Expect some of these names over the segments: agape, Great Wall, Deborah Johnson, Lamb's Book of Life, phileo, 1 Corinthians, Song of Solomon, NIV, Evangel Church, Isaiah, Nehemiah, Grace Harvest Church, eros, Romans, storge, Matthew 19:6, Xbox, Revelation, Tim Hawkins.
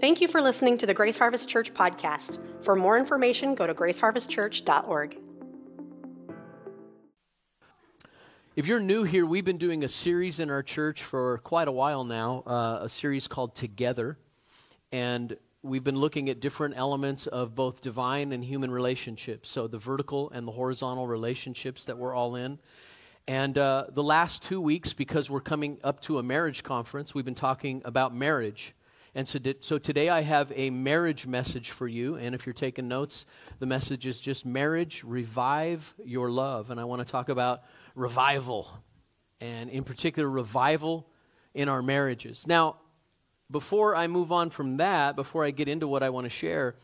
Thank you for listening to the Grace Harvest Church podcast. For more information, go to graceharvestchurch.org. If you're new here, we've been doing a series in our church for quite a while now, a series called Together. And we've been looking at different elements of both divine and human relationships, so the vertical and the horizontal relationships that we're all in. And the last 2 weeks, because we're coming up to a marriage conference, we've been talking about marriage. And so today I have a marriage message for you, and if you're taking notes, the message is just marriage, revive your love. And I want to talk about revival, and in particular, revival in our marriages. Now, before I move on from that, before I get into what I want to share,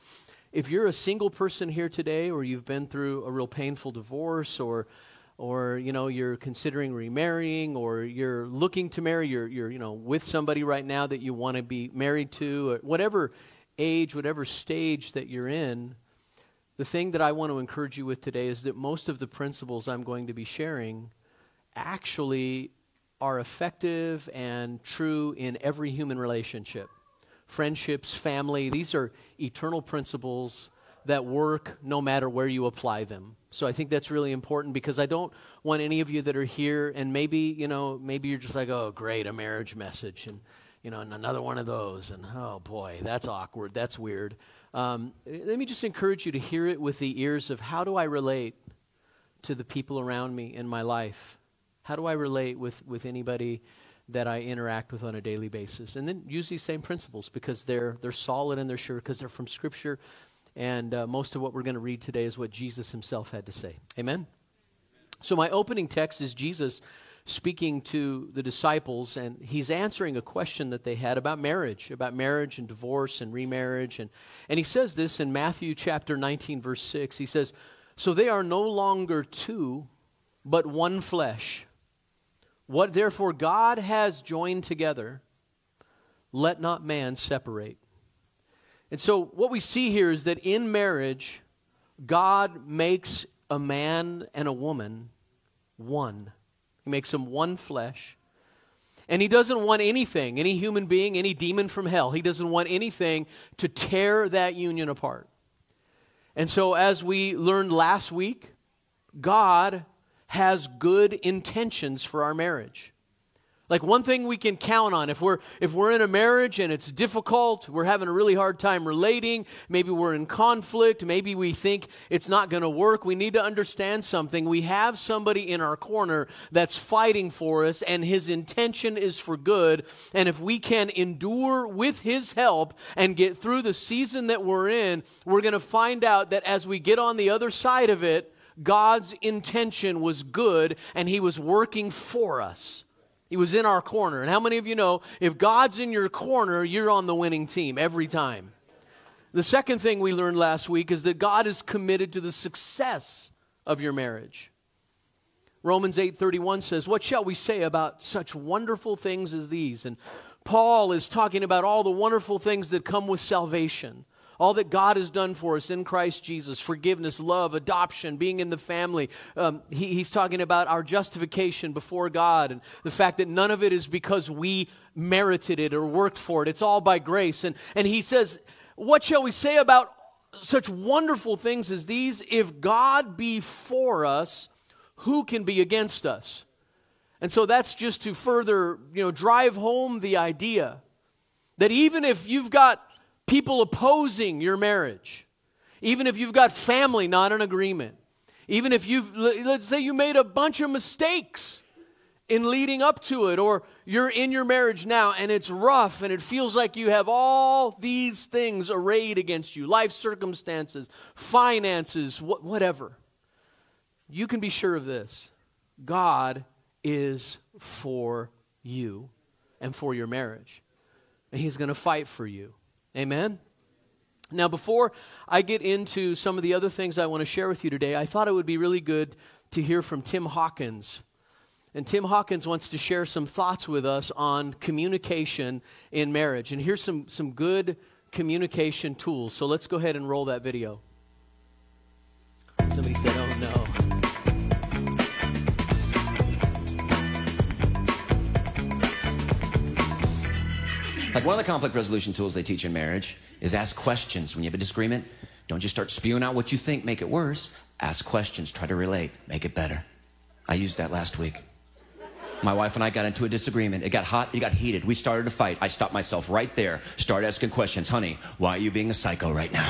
if you're a single person here today, or you've been through a real painful divorce, or you know, you're considering remarrying, or you're looking to marry, you're you know, with somebody right now that you want to be married to, or whatever age, whatever stage that you're in, the thing that I want to encourage you with today is that most of the principles I'm going to be sharing actually are effective and true in every human relationship. Friendships, family, these are eternal principles that work no matter where you apply them. So I think that's really important, because I don't want any of you that are here and maybe you're just like, oh, great, a marriage message, and you know, and another one of those, and oh boy, that's awkward, that's weird. Let me just encourage you to hear it with the ears of, how do I relate to the people around me in my life? How do I relate with anybody that I interact with on a daily basis? And then use these same principles, because they're solid and they're sure, because they're from Scripture. And most of what we're going to read today is what Jesus himself had to say. Amen? So my opening text is Jesus speaking to the disciples, and he's answering a question that they had about marriage and divorce and remarriage. And he says this in Matthew chapter 19, verse 6. He says, "So they are no longer two, but one flesh. What therefore God has joined together, let not man separate." And so what we see here is that in marriage, God makes a man and a woman one. He makes them one flesh. And he doesn't want anything, any human being, any demon from hell, he doesn't want anything to tear that union apart. And so as we learned last week, God has good intentions for our marriage. Like, one thing we can count on, if we're in a marriage and it's difficult, we're having a really hard time relating, maybe we're in conflict, maybe we think it's not going to work, we need to understand something. We have somebody in our corner that's fighting for us, and his intention is for good. And if we can endure with his help and get through the season that we're in, we're going to find out that as we get on the other side of it, God's intention was good, and he was working for us. He was in our corner. And how many of you know, if God's in your corner, you're on the winning team every time? The second thing we learned last week is that God is committed to the success of your marriage. Romans 8:31 says, "What shall we say about such wonderful things as these?" And Paul is talking about all the wonderful things that come with salvation. All that God has done for us in Christ Jesus, forgiveness, love, adoption, being in the family. He's talking about our justification before God, and the fact that none of it is because we merited it or worked for it. It's all by grace. And he says, what shall we say about such wonderful things as these? If God be for us, who can be against us? And so that's just to further, you know, drive home the idea that even if you've got people opposing your marriage, even if you've got family not in agreement, even if let's say you made a bunch of mistakes in leading up to it, or you're in your marriage now and it's rough and it feels like you have all these things arrayed against you, life circumstances, finances, whatever, you can be sure of this: God is for you and for your marriage, and he's going to fight for you. Amen? Now, before I get into some of the other things I want to share with you today, I thought it would be really good to hear from Tim Hawkins. And Tim Hawkins wants to share some thoughts with us on communication in marriage. And here's some good communication tools. So let's go ahead and roll that video. Somebody said, oh no. Like one of the conflict resolution tools they teach in marriage is ask questions. When you have a disagreement, don't just start spewing out what you think, make it worse. Ask questions, try to relate, make it better. I used that last week. My wife and I got into a disagreement. It got hot, it got heated. We started a fight. I stopped myself right there, started asking questions. Honey, why are you being a psycho right now?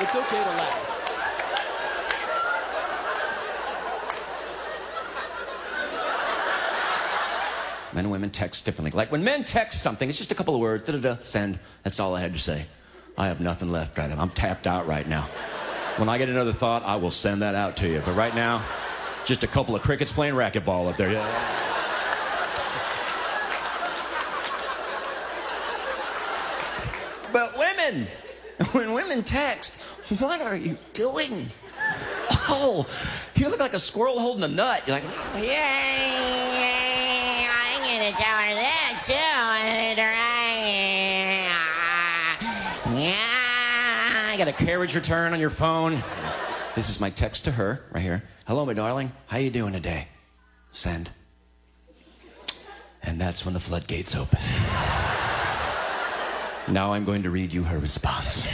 It's okay to laugh. Men and women text differently. Like when men text something, it's just a couple of words, send. That's all I had to say. I have nothing left right now. I'm tapped out right now. When I get another thought, I will send that out to you. But right now, just a couple of crickets playing racquetball up there. Yeah. But women, when women text, what are you doing? Oh, you look like a squirrel holding a nut. You're like, oh, yeah, I'm going to tell her that, too. Yeah. Got a carriage return on your phone. This is my text to her right here. Hello, my darling. How you doing today? Send. And that's when the floodgates open. Now I'm going to read you her response.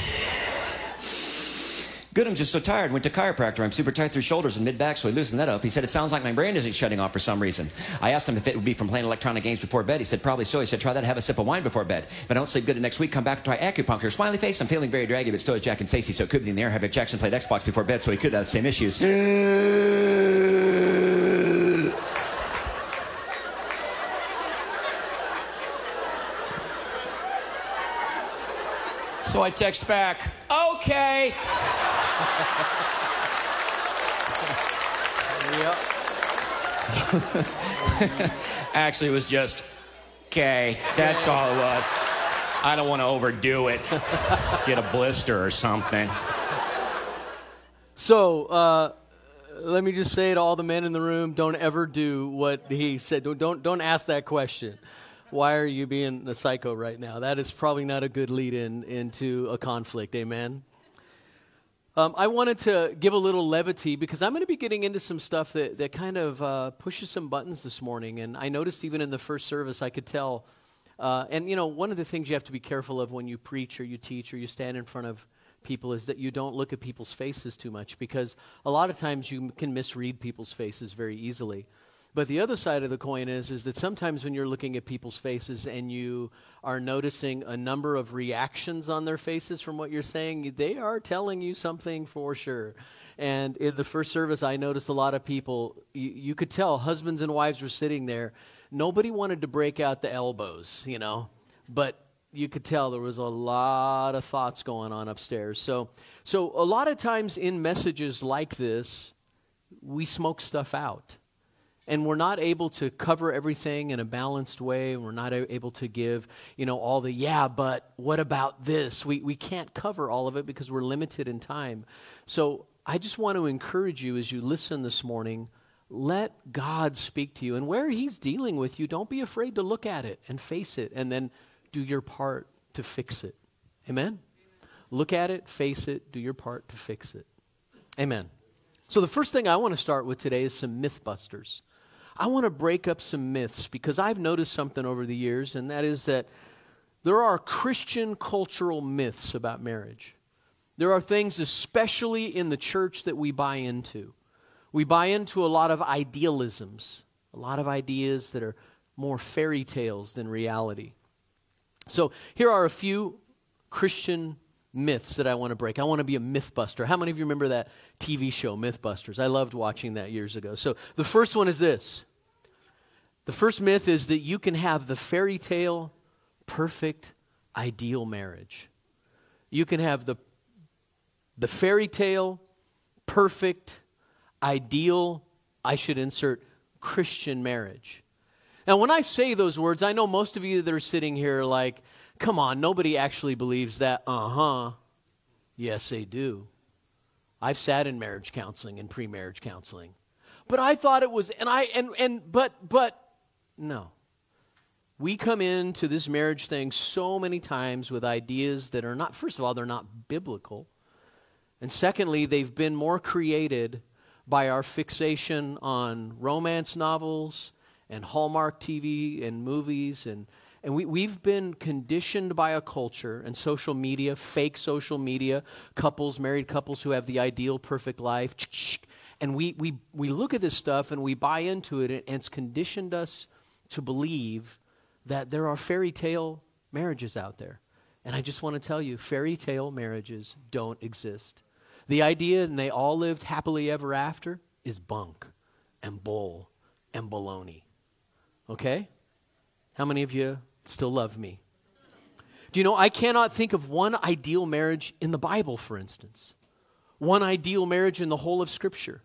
Good, I'm just so tired. Went to chiropractor. I'm super tight through shoulders and mid-back, so he loosened that up. He said, it sounds like my brain isn't shutting off for some reason. I asked him if it would be from playing electronic games before bed. He said, probably so. He said, try that. Have a sip of wine before bed. If I don't sleep good the next week, come back and try acupuncture. Smiley face, I'm feeling very draggy, but still is Jack and Stacey, so it could be in the air. Have Jackson played Xbox before bed, so he could have the same issues. So I text back, okay. Yep. Actually, it was just K. That's all it was. I don't want to overdo it. Get a blister or something. So, let me just say to all the men in the room, don't ever do what he said. Don't ask that question. Why are you being a psycho right now? That is probably not a good lead-in into a conflict. Amen. I wanted to give a little levity because I'm going to be getting into some stuff that kind of pushes some buttons this morning. And I noticed even in the first service, I could tell. And, you know, one of the things you have to be careful of when you preach or you teach or you stand in front of people is that you don't look at people's faces too much, because a lot of times you can misread people's faces very easily. But the other side of the coin is that sometimes when you're looking at people's faces and you are noticing a number of reactions on their faces from what you're saying, they are telling you something for sure. And in the first service, I noticed a lot of people, you could tell husbands and wives were sitting there. Nobody wanted to break out the elbows, you know, but you could tell there was a lot of thoughts going on upstairs. So a lot of times in messages like this, we smoke stuff out. And we're not able to cover everything in a balanced way. We're not able to give, you know, all the, yeah, but what about this? We can't cover all of it because we're limited in time. So I just want to encourage you as you listen this morning, let God speak to you. And where he's dealing with you, don't be afraid to look at it and face it and then do your part to fix it. Amen? Amen. Look at it, face it, do your part to fix it. Amen. So the first thing I want to start with today is some myth busters. I want to break up some myths because I've noticed something over the years, and that is that there are Christian cultural myths about marriage. There are things, especially in the church, that we buy into. We buy into a lot of idealisms, a lot of ideas that are more fairy tales than reality. So here are a few Christian myths that I want to break. I want to be a mythbuster. How many of you remember that TV show, Mythbusters? I loved watching that years ago. So the first one is this. The first myth is that you can have the fairy tale, perfect, ideal marriage. You can have the fairy tale, perfect, ideal, I should insert, Christian marriage. Now, when I say those words, I know most of you that are sitting here are like, come on, nobody actually believes that. Uh-huh. Yes, they do. I've sat in marriage counseling and pre-marriage counseling. But I thought it was, no. We come into this marriage thing so many times with ideas that are not, first of all, they're not biblical. And secondly, they've been more created by our fixation on romance novels and Hallmark TV and movies, and we've been conditioned by a culture and social media, fake social media, couples, married couples who have the ideal perfect life. And we look at this stuff and we buy into it, and it's conditioned us to believe that there are fairy tale marriages out there. And I just want to tell you, fairy tale marriages don't exist. The idea that they all lived happily ever after is bunk and bull and baloney. Okay? How many of you still love me? Do you know, I cannot think of one ideal marriage in the Bible, for instance. One ideal marriage in the whole of Scripture.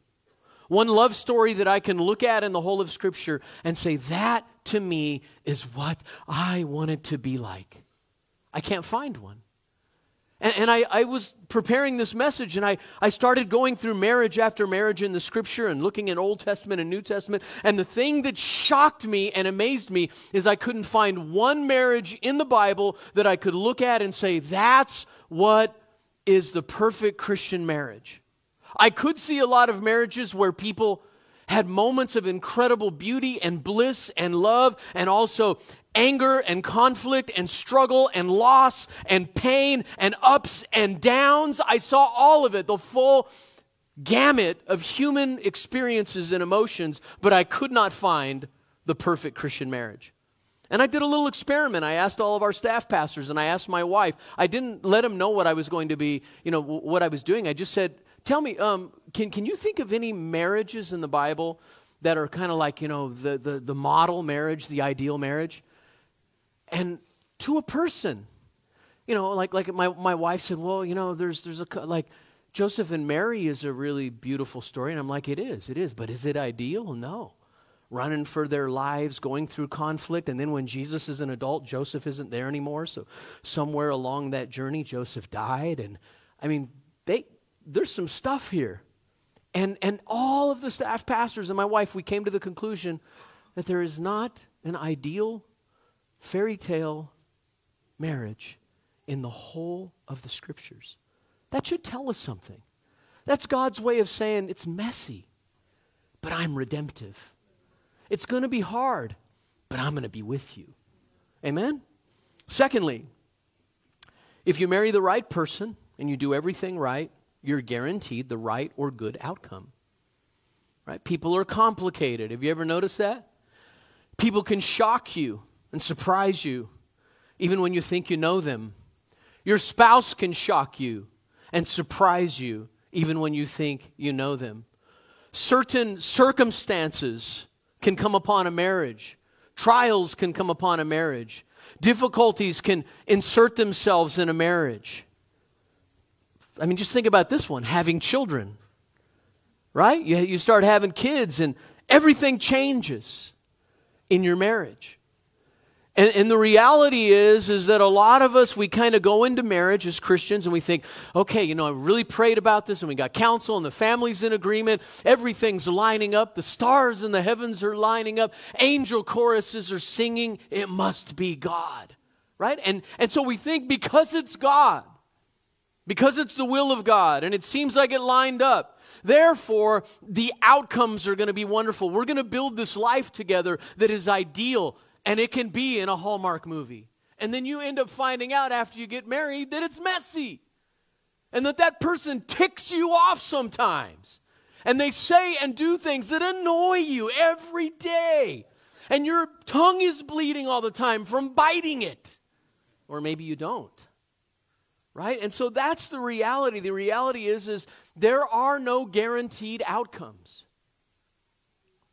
One love story that I can look at in the whole of Scripture and say, that to me is what I want it to be like. I can't find one. And I was preparing this message, and I started going through marriage after marriage in the Scripture and looking in Old Testament and New Testament, and the thing that shocked me and amazed me is I couldn't find one marriage in the Bible that I could look at and say, that's what is the perfect Christian marriage. I could see a lot of marriages where people had moments of incredible beauty and bliss and love and also anger and conflict and struggle and loss and pain and ups and downs. I saw all of it, the full gamut of human experiences and emotions, but I could not find the perfect Christian marriage. And I did a little experiment. I asked all of our staff pastors, and I asked my wife. I didn't let them know what I was going to be, what I was doing. I just said, tell me, can you think of any marriages in the Bible that are kind of like, the model marriage, the ideal marriage? And to a person, like my wife said, well, there's like Joseph and Mary is a really beautiful story. And I'm like, it is. But is it ideal? No. Running for their lives, going through conflict. And then when Jesus is an adult, Joseph isn't there anymore. So somewhere along that journey, Joseph died. And I mean, there's some stuff here. And all of the staff pastors and my wife, we came to the conclusion that there is not an ideal fairy tale marriage in the whole of the Scriptures. That should tell us something. That's God's way of saying it's messy, but I'm redemptive. It's going to be hard, but I'm going to be with you. Amen? Secondly, if you marry the right person and you do everything right, you're guaranteed the right or good outcome, right? People are complicated. Have you ever noticed that? People can shock you and surprise you, even when you think you know them. Your spouse can shock you and surprise you, even when you think you know them. Certain circumstances can come upon a marriage. Trials can come upon a marriage. Difficulties can insert themselves in a marriage. I mean, just think about this one, having children, right? You start having kids and everything changes in your marriage. And the reality is that a lot of us, we kind of go into marriage as Christians and we think, okay, I really prayed about this and we got counsel and the family's in agreement. Everything's lining up. The stars in the heavens are lining up. Angel choruses are singing, it must be God, right? And so we think because it's God, because it's the will of God, and it seems like it lined up. Therefore, the outcomes are going to be wonderful. We're going to build this life together that is ideal, and it can be in a Hallmark movie. And then you end up finding out after you get married that it's messy, and that person ticks you off sometimes, and they say and do things that annoy you every day, and your tongue is bleeding all the time from biting it. Or maybe you don't. Right? And so that's the reality. The reality is there are no guaranteed outcomes.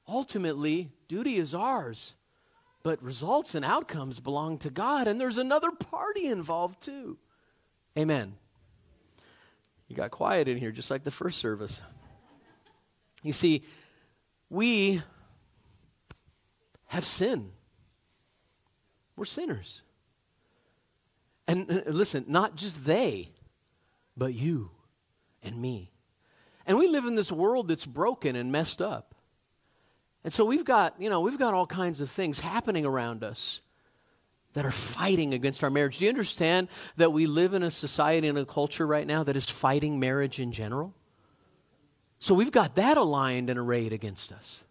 Ultimately, duty is ours, but results and outcomes belong to God, and there's another party involved too. Amen. You got quiet in here, just like the first service. You see, we have sin. We're sinners. And listen, not just they, but you and me. And we live in this world that's broken and messed up. And so we've got all kinds of things happening around us that are fighting against our marriage. Do you understand that we live in a society and a culture right now that is fighting marriage in general? So we've got that aligned and arrayed against us.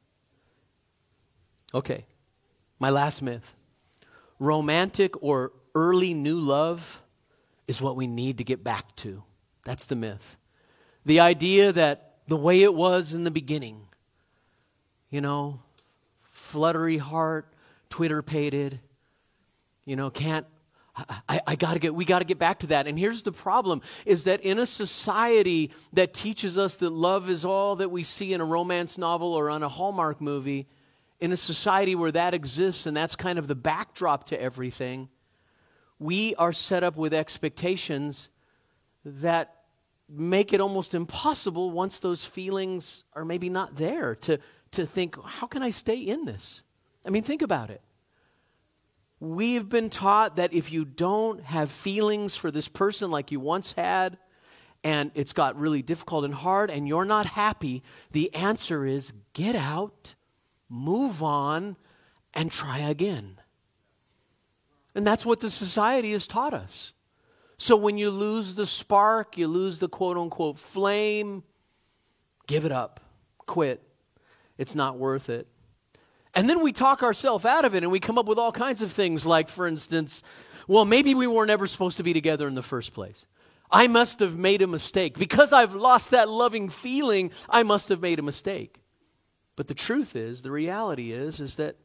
Okay, my last myth. Romantic or early new love is what we need to get back to. That's the myth. The idea that the way it was in the beginning, you know, fluttery heart, Twitter-pated, you know, we got to get back to that. And here's the problem, is that in a society that teaches us that love is all that we see in a romance novel or on a Hallmark movie, in a society where that exists and that's kind of the backdrop to everything, we are set up with expectations that make it almost impossible once those feelings are maybe not there to think, how can I stay in this? I mean, think about it. We've been taught that if you don't have feelings for this person like you once had, and it's got really difficult and hard, and you're not happy, the answer is get out, move on, and try again. And that's what the society has taught us. So when you lose the spark, you lose the quote-unquote flame, give it up, quit. It's not worth it. And then we talk ourselves out of it, and we come up with all kinds of things like, for instance, well, maybe we were never supposed to be together in the first place. I must have made a mistake. Because I've lost that loving feeling, I must have made a mistake. But the truth is, the reality is that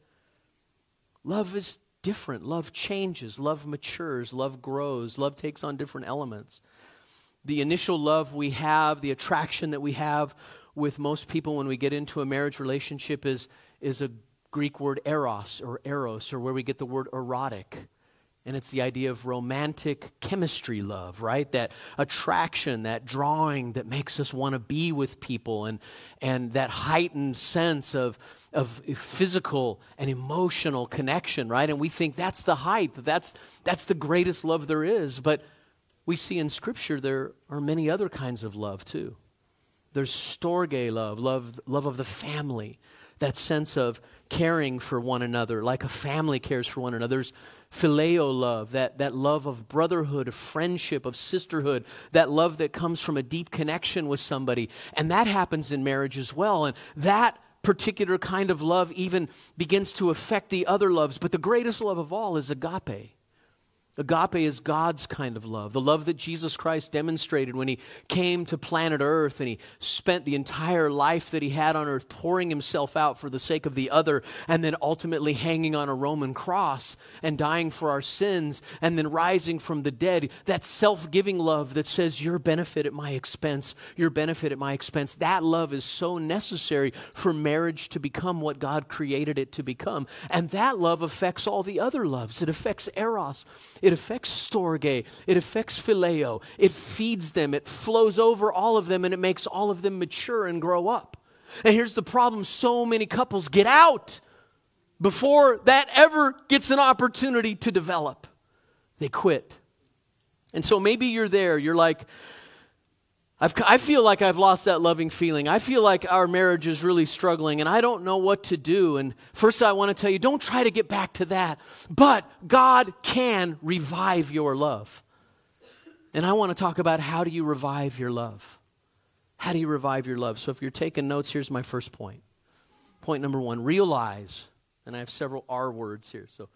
love is different. Love changes. Love matures. Love grows. Love takes on different elements. The initial love we have, the attraction that we have with most people when we get into a marriage relationship is a Greek word eros, or where we get the word erotic. And it's the idea of romantic chemistry love, right? That attraction, that drawing that makes us want to be with people, and that heightened sense of physical and emotional connection, right? And we think that's the height, that's the greatest love there is. But we see in Scripture there are many other kinds of love too. There's storge love of the family, that sense of caring for one another, like a family cares for one another. There's phileo love, that love of brotherhood, of friendship, of sisterhood, that love that comes from a deep connection with somebody. And that happens in marriage as well. And that particular kind of love even begins to affect the other loves. But the greatest love of all is agape. Agape is God's kind of love, the love that Jesus Christ demonstrated when he came to planet Earth and he spent the entire life that he had on earth pouring himself out for the sake of the other, and then ultimately hanging on a Roman cross and dying for our sins and then rising from the dead. That self-giving love that says, your benefit at my expense, your benefit at my expense. That love is so necessary for marriage to become what God created it to become. And that love affects all the other loves. It affects eros. It affects storge, it affects phileo, it feeds them, it flows over all of them, and it makes all of them mature and grow up. And here's the problem, so many couples get out before that ever gets an opportunity to develop. They quit. And so maybe you're there, you're like, I feel like I've lost that loving feeling. I feel like our marriage is really struggling and I don't know what to do. And first I want to tell you, don't try to get back to that. But God can revive your love. And I want to talk about, how do you revive your love? How do you revive your love? So if you're taking notes, here's my first point. Point number one, realize, and I have several R words here. So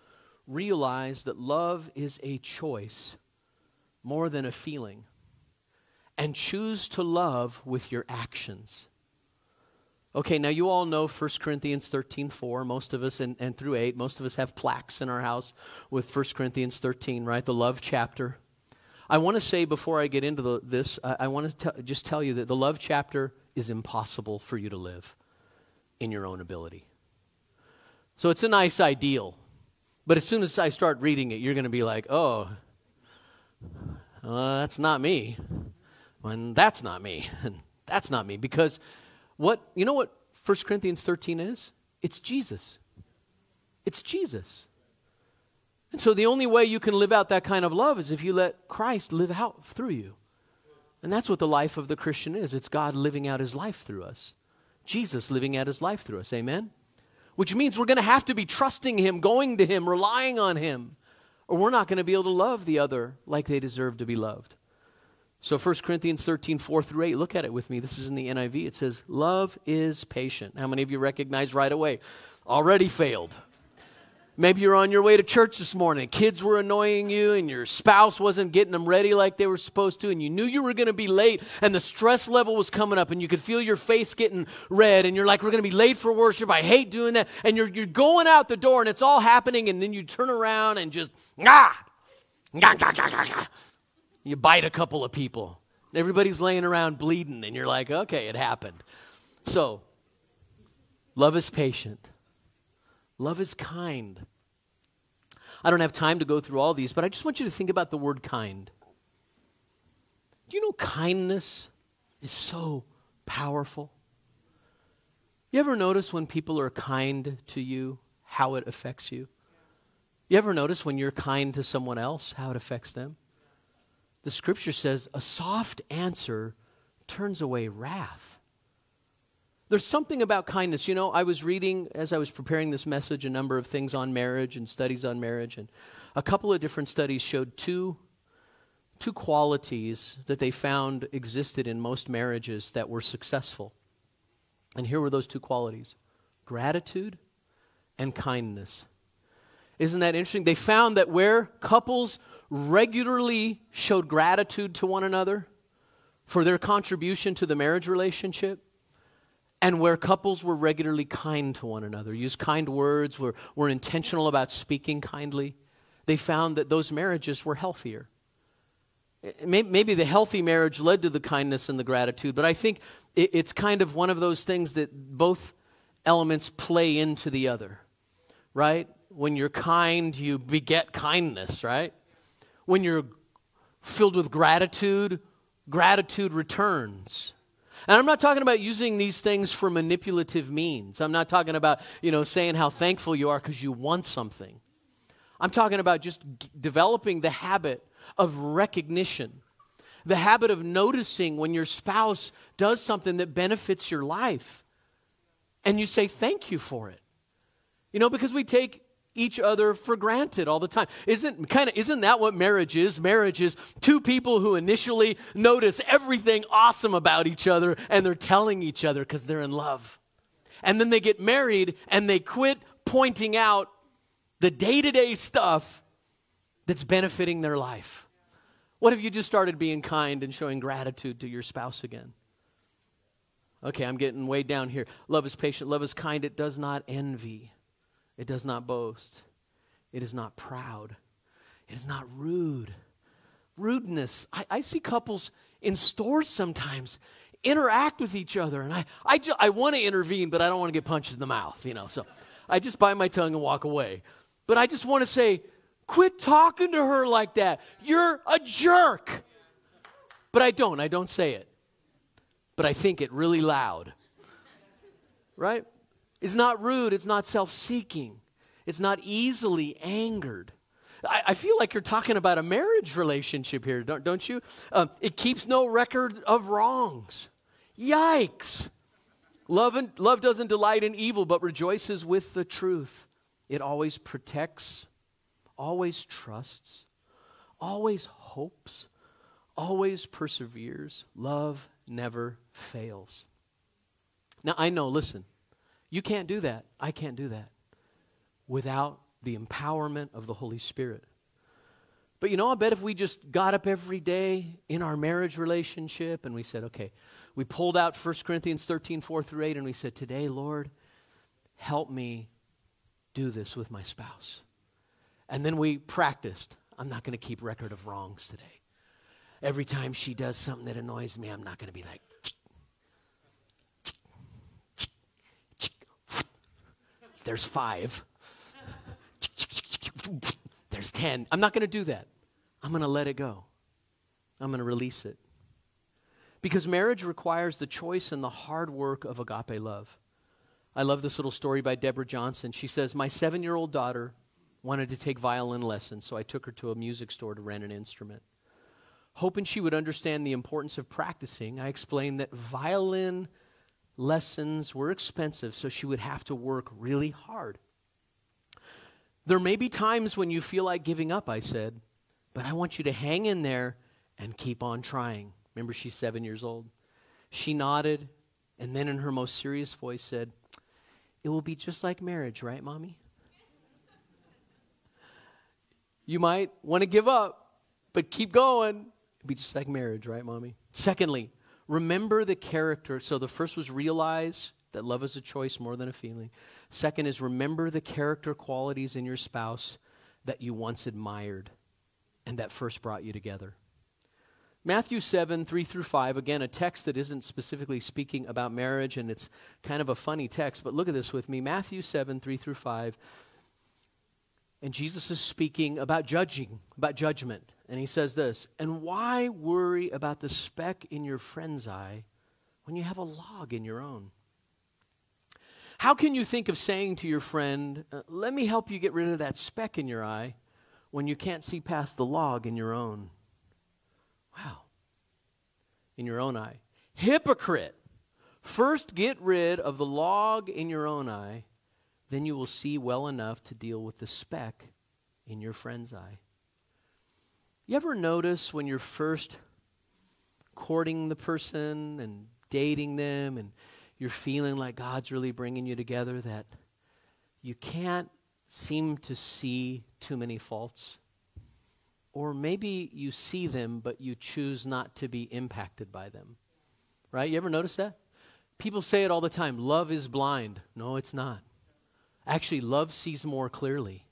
realize that love is a choice more than a feeling. And choose to love with your actions. Okay, now you all know 1 Corinthians 13:4, most of us, and through 8, most of us have plaques in our house with 1 Corinthians 13, right? The love chapter. I want to say before I get into this, I want to just tell you that the love chapter is impossible for you to live in your own ability. So it's a nice ideal, but as soon as I start reading it, you're going to be like, that's not me. And that's not me, and that's not me. Because you know what 1 Corinthians 13 is? It's Jesus. It's Jesus. And so the only way you can live out that kind of love is if you let Christ live out through you. And that's what the life of the Christian is. It's God living out his life through us. Jesus living out his life through us, amen? Which means we're going to have to be trusting him, going to him, relying on him, or we're not going to be able to love the other like they deserve to be loved. So 1 Corinthians 13:4-8, look at it with me. This is in the NIV. It says, love is patient. How many of you recognize right away? already failed. Maybe you're on your way to church this morning. Kids were annoying you and your spouse wasn't getting them ready like they were supposed to, and you knew you were going to be late and the stress level was coming up and you could feel your face getting red and you're like, we're going to be late for worship. I hate doing that. And you're going out the door and it's all happening, and then you turn around and just, you bite a couple of people. Everybody's laying around bleeding and you're like, okay, it happened. So love is patient. Love is kind. I don't have time to go through all these, but I just want you to think about the word kind. Do you know kindness is so powerful? You ever notice when people are kind to you, how it affects you? You ever notice when you're kind to someone else, how it affects them? The scripture says a soft answer turns away wrath. There's something about kindness. You know, I was reading, as I was preparing this message, a number of things on marriage and studies on marriage, and a couple of different studies showed two qualities that they found existed in most marriages that were successful. And here were those two qualities: gratitude and kindness. Isn't that interesting? They found that where couples regularly showed gratitude to one another for their contribution to the marriage relationship, and where couples were regularly kind to one another, used kind words, were intentional about speaking kindly, they found that those marriages were healthier. Maybe the healthy marriage led to the kindness and the gratitude, but I think it's kind of one of those things that both elements play into the other, right? When you're kind, you beget kindness, right? When you're filled with gratitude, gratitude returns. And I'm not talking about using these things for manipulative means. I'm not talking about, saying how thankful you are because you want something. I'm talking about just developing the habit of recognition, the habit of noticing when your spouse does something that benefits your life, and you say thank you for it. Because we take each other for granted all the time. Isn't that what marriage is? Marriage is two people who initially notice everything awesome about each other, and they're telling each other because they're in love. And then they get married and they quit pointing out the day-to-day stuff that's benefiting their life. What if you just started being kind and showing gratitude to your spouse again? Okay, I'm getting way down here. Love is patient, love is kind, it does not envy. It does not boast. It is not proud. It is not rude. Rudeness. I see couples in stores sometimes interact with each other, and I want to intervene, but I don't want to get punched in the mouth, so I just bite my tongue and walk away. But I just want to say, quit talking to her like that. You're a jerk. But I don't say it. But I think it really loud. Right? It's not rude. It's not self-seeking. It's not easily angered. I feel like you're talking about a marriage relationship here, don't you? It keeps no record of wrongs. Yikes. Love doesn't delight in evil, but rejoices with the truth. It always protects, always trusts, always hopes, always perseveres. Love never fails. Now, I know, listen. You can't do that. I can't do that without the empowerment of the Holy Spirit. But I bet if we just got up every day in our marriage relationship and we said, okay, we pulled out 1 Corinthians 13:4-8, and we said, today, Lord, help me do this with my spouse. And then we practiced. I'm not going to keep record of wrongs today. Every time she does something that annoys me, I'm not going to be like, there's 5. There's 10. I'm not going to do that. I'm going to let it go. I'm going to release it. Because marriage requires the choice and the hard work of agape love. I love this little story by Deborah Johnson. She says, my 7-year-old daughter wanted to take violin lessons, so I took her to a music store to rent an instrument. Hoping she would understand the importance of practicing, I explained that violin lessons were expensive, so she would have to work really hard. There may be times when you feel like giving up, I said, but I want you to hang in there and keep on trying. Remember, she's 7 years old. She nodded, and then in her most serious voice said, It will be just like marriage, right, Mommy? You might want to give up, but keep going. It'll be just like marriage, right, Mommy? Secondly, remember the character. So the first was realize that love is a choice more than a feeling. Second is remember the character qualities in your spouse that you once admired and that first brought you together. Matthew 7:3-5, again, a text that isn't specifically speaking about marriage, and it's kind of a funny text, but look at this with me. Matthew 7:3-5, and Jesus is speaking about judgment, and he says this, "And why worry about the speck in your friend's eye when you have a log in your own? How can you think of saying to your friend, 'Let me help you get rid of that speck in your eye,' when you can't see past the log in your own?" Wow. In your own eye. "Hypocrite, first get rid of the log in your own eye, then you will see well enough to deal with the speck in your friend's eye." You ever notice when you're first courting the person and dating them and you're feeling like God's really bringing you together that you can't seem to see too many faults? Or maybe you see them, but you choose not to be impacted by them, right? You ever notice that? People say it all the time, love is blind. No, it's not. Actually, love sees more clearly.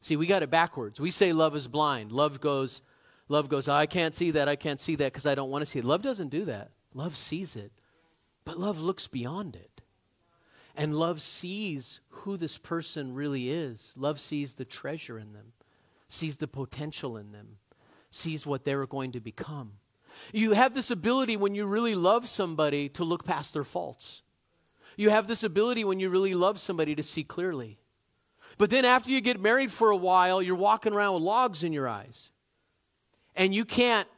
See, we got it backwards. We say love is blind. Love goes, I can't see that because I don't want to see it. Love doesn't do that. Love sees it, but love looks beyond it. And love sees who this person really is. Love sees the treasure in them, sees the potential in them, sees what they're going to become. You have this ability when you really love somebody to look past their faults. You have this ability when you really love somebody to see clearly. But then after you get married for a while, you're walking around with logs in your eyes, and you can't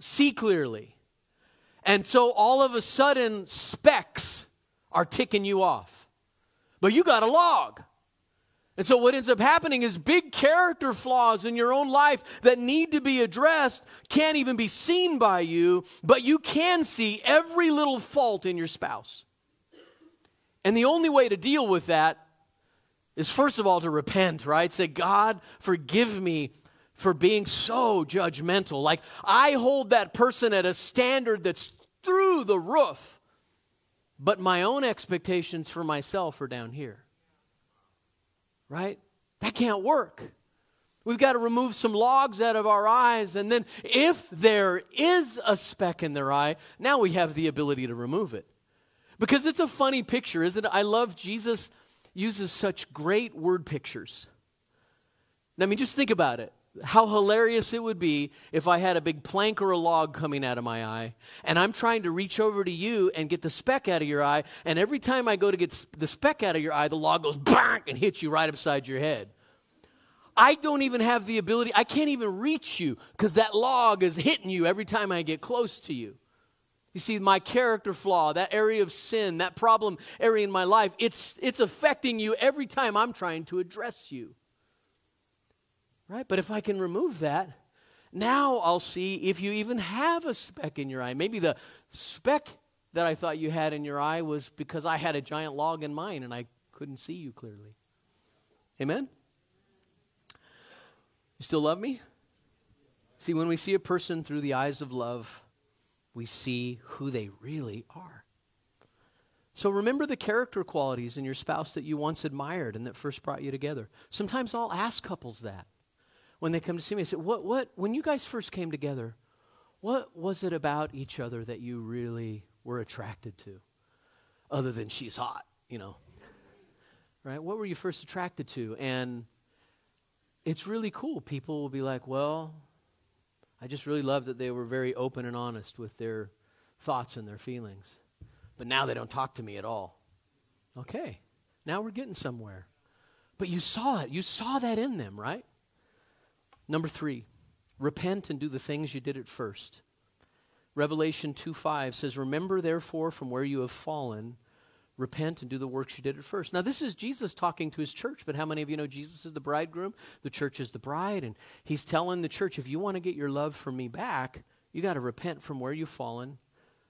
see clearly. And so all of a sudden, specks are ticking you off. But you got a log. And so what ends up happening is big character flaws in your own life that need to be addressed can't even be seen by you, but you can see every little fault in your spouse. And the only way to deal with that is, first of all, to repent, right? Say, God, forgive me for being so judgmental. Like, I hold that person at a standard that's through the roof, but my own expectations for myself are down here. Right? That can't work. We've got to remove some logs out of our eyes, and then if there is a speck in their eye, now we have the ability to remove it. Because it's a funny picture, isn't it? I love Jesus uses such great word pictures. I mean, just think about it. How hilarious it would be if I had a big plank or a log coming out of my eye, and I'm trying to reach over to you and get the speck out of your eye, and every time I go to get the speck out of your eye, the log goes bang and hits you right upside your head. I don't even have the ability, I can't even reach you because that log is hitting you every time I get close to you. You see, my character flaw, that area of sin, that problem area in my life, it's affecting you every time I'm trying to address you. Right? But if I can remove that, now I'll see if you even have a speck in your eye. Maybe the speck that I thought you had in your eye was because I had a giant log in mine and I couldn't see you clearly. Amen? You still love me? See, when we see a person through the eyes of love, we see who they really are. So remember the character qualities in your spouse that you once admired and that first brought you together. Sometimes I'll ask couples that. When they come to see me, I say, when you guys first came together, what was it about each other that you really were attracted to? Other than she's hot, you know. Right? What were you first attracted to? And it's really cool. People will be like, well, I just really loved that they were very open and honest with their thoughts and their feelings. But now they don't talk to me at all. Okay. Now we're getting somewhere. But you saw it. You saw that in them, right? Number 3, repent and do the things you did at first. Revelation 2:5 says, "Remember, therefore, from where you have fallen, repent and do the works you did at first." Now, this is Jesus talking to his church, but how many of you know Jesus is the bridegroom? The church is the bride, and he's telling the church, if you want to get your love for me back, you got to repent from where you've fallen,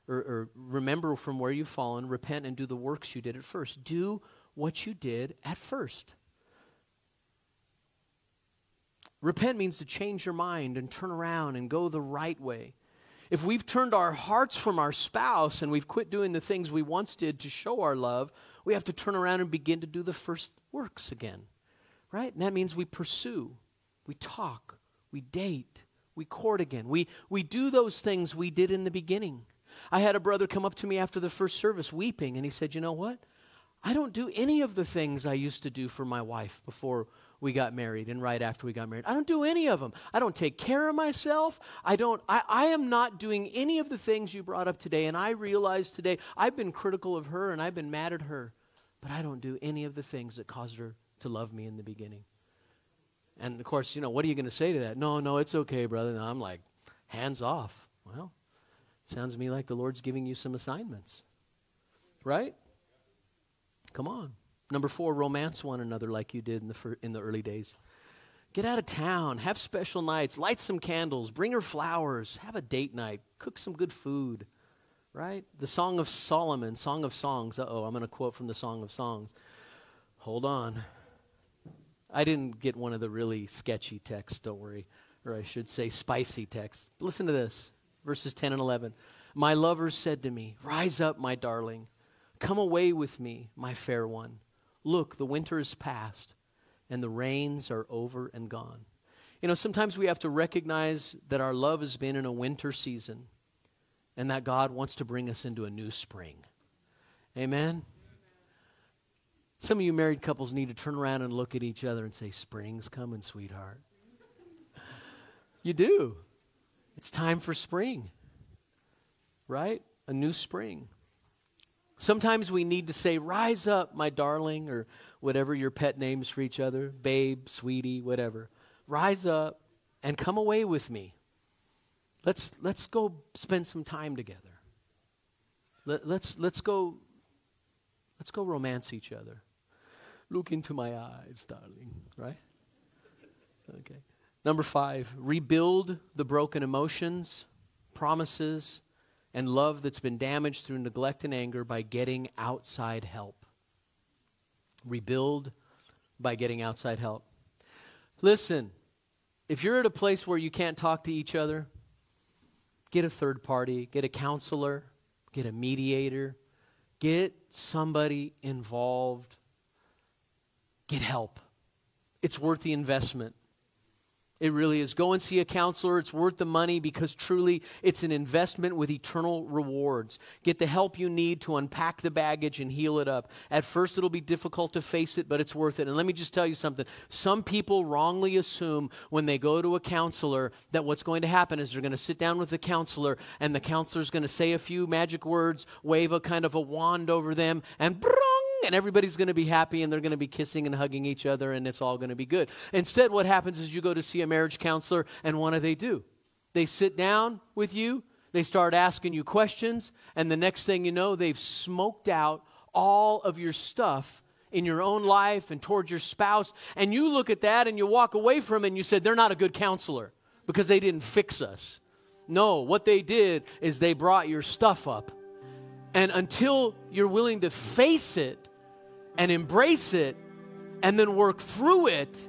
or remember from where you've fallen, repent and do the works you did at first. Do what you did at first. Repent means to change your mind and turn around and go the right way. If we've turned our hearts from our spouse and we've quit doing the things we once did to show our love, we have to turn around and begin to do the first works again, right? And that means we pursue, we talk, we date, we court again. We do those things we did in the beginning. I had a brother come up to me after the first service weeping, and he said, you know what? I don't do any of the things I used to do for my wife before we got married and right after we got married. I don't do any of them. I don't take care of myself. I am not doing any of the things you brought up today. And I realized today I've been critical of her and I've been mad at her, but I don't do any of the things that caused her to love me in the beginning. And of course, you know, what are you going to say to that? No, it's okay, brother. And I'm like, hands off. Well, sounds to me like the Lord's giving you some assignments, right? Come on. Number 4, romance one another like you did in the early days. Get out of town. Have special nights. Light some candles. Bring her flowers. Have a date night. Cook some good food, right? The Song of Solomon, Song of Songs. I'm going to quote from the Song of Songs. Hold on. I didn't get one of the really sketchy texts, don't worry. Or I should say spicy texts. Listen to this, verses 10 and 11. My lover said to me, rise up, my darling. Come away with me, my fair one. Look, the winter is past, and the rains are over and gone. You know, sometimes we have to recognize that our love has been in a winter season and that God wants to bring us into a new spring. Amen? Some of you married couples need to turn around and look at each other and say, spring's coming, sweetheart. You do. It's time for spring, right? A new spring. Sometimes we need to say, rise up, my darling, or whatever your pet names for each other, babe, sweetie, whatever. Rise up and come away with me. Let's go spend some time together. Let's go romance each other. Look into my eyes, darling, right? Okay. Number 5, rebuild the broken emotions, promises, and love that's been damaged through neglect and anger by getting outside help. Rebuild by getting outside help. Listen, if you're at a place where you can't talk to each other, get a third party, get a counselor, get a mediator, get somebody involved, get help. It's worth the investment. It really is. Go and see a counselor. It's worth the money because truly it's an investment with eternal rewards. Get the help you need to unpack the baggage and heal it up. At first it'll be difficult to face it, but it's worth it. And let me just tell you something. Some people wrongly assume when they go to a counselor that what's going to happen is they're going to sit down with the counselor and the counselor's going to say a few magic words, wave a kind of a wand over them, and and everybody's going to be happy and they're going to be kissing and hugging each other and it's all going to be good. Instead, what happens is you go to see a marriage counselor and what do? They sit down with you, they start asking you questions, and the next thing you know, they've smoked out all of your stuff in your own life and towards your spouse. And you look at that and you walk away from it and you said, they're not a good counselor because they didn't fix us. No, what they did is they brought your stuff up. And until you're willing to face it, and embrace it, and then work through it,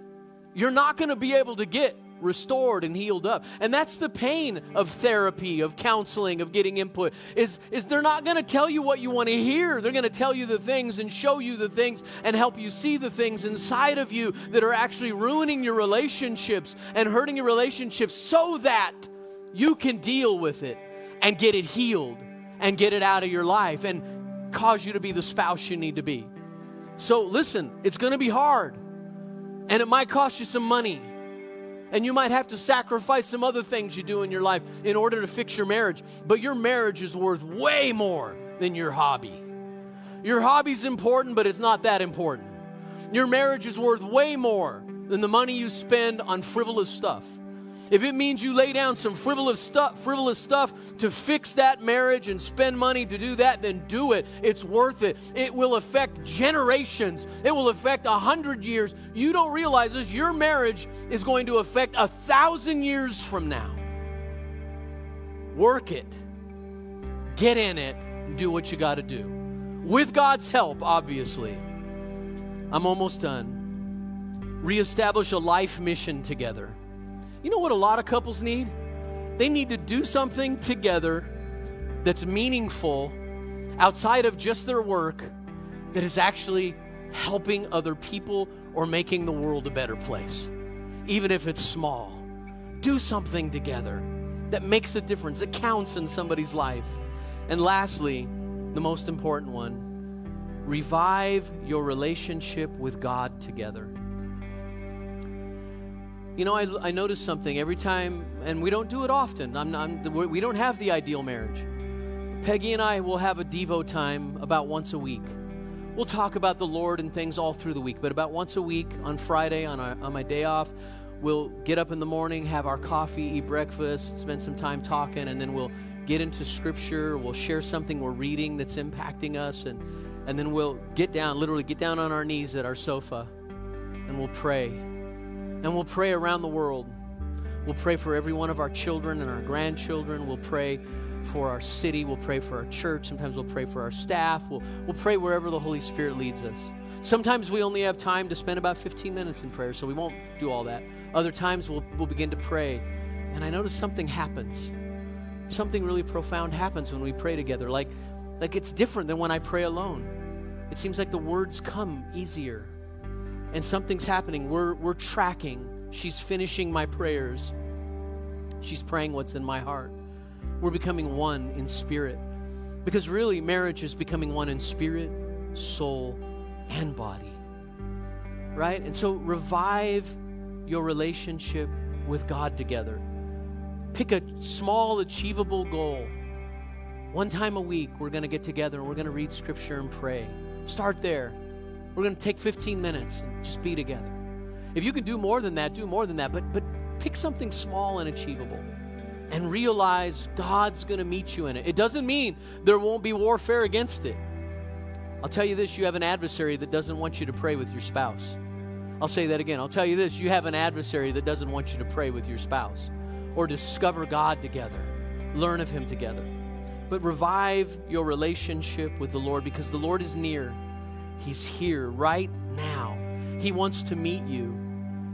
you're not going to be able to get restored and healed up. And that's the pain of therapy, of counseling, of getting input, is they're not going to tell you what you want to hear. They're going to tell you the things and show you the things and help you see the things inside of you that are actually ruining your relationships and hurting your relationships so that you can deal with it and get it healed and get it out of your life and cause you to be the spouse you need to be. So listen, it's going to be hard, and it might cost you some money, and you might have to sacrifice some other things you do in your life in order to fix your marriage, but your marriage is worth way more than your hobby. Your hobby's important, but it's not that important. Your marriage is worth way more than the money you spend on frivolous stuff. If it means you lay down some frivolous stuff to fix that marriage and spend money to do that, then do it. It's worth it. It will affect generations. It will affect 100 years. You don't realize this. Your marriage is going to affect 1,000 years from now. Work it. Get in it. And do what you got to do. With God's help, obviously. I'm almost done. Reestablish a life mission together. You know what a lot of couples need? They need to do something together that's meaningful outside of just their work, that is actually helping other people or making the world a better place. Even if it's small, do something together that makes a difference, that counts in somebody's life. And lastly, the most important one, revive your relationship with God together. You know, I notice something every time, and we don't do it often. We don't have the ideal marriage. Peggy and I will have a Devo time about once a week. We'll talk about the Lord and things all through the week, but about once a week on Friday, on my day off, we'll get up in the morning, have our coffee, eat breakfast, spend some time talking, and then we'll get into Scripture. We'll share something we're reading that's impacting us, and then we'll literally get down on our knees at our sofa, and we'll pray. And we'll pray around the world. We'll pray for every one of our children and our grandchildren. We'll pray for our city. We'll pray for our church. Sometimes we'll pray for our staff. We'll pray wherever the Holy Spirit leads us. Sometimes we only have time to spend about 15 minutes in prayer, so we won't do all that. Other times we'll begin to pray. And I notice something happens. Something really profound happens when we pray together. Like it's different than when I pray alone. It seems like the words come easier. And something's happening. We're tracking. She's finishing my prayers. She's praying what's in my heart. We're becoming one in spirit. Because really, marriage is becoming one in spirit, soul, and body. Right? And so revive your relationship with God together. Pick a small, achievable goal. One time a week, we're going to get together and we're going to read Scripture and pray. Start there. We're going to take 15 minutes and just be together. If you can do more than that, do more than that. But pick something small and achievable and realize God's going to meet you in it. It doesn't mean there won't be warfare against it. I'll tell you this, you have an adversary that doesn't want you to pray with your spouse. I'll say that again. I'll tell you this, you have an adversary that doesn't want you to pray with your spouse or discover God together, learn of Him together. But revive your relationship with the Lord, because the Lord is near. He's here right now. He wants to meet you.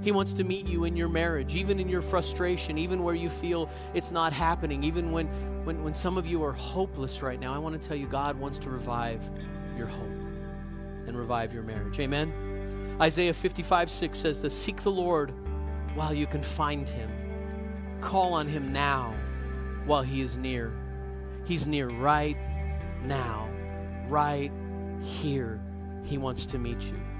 He wants to meet you in your marriage, even in your frustration, even where you feel it's not happening, even when some of you are hopeless right now. I want to tell you, God wants to revive your hope and revive your marriage. Amen? Isaiah 55:6 says this, "Seek the Lord while you can find Him. Call on Him now while He is near." He's near right now, right here. He wants to meet you.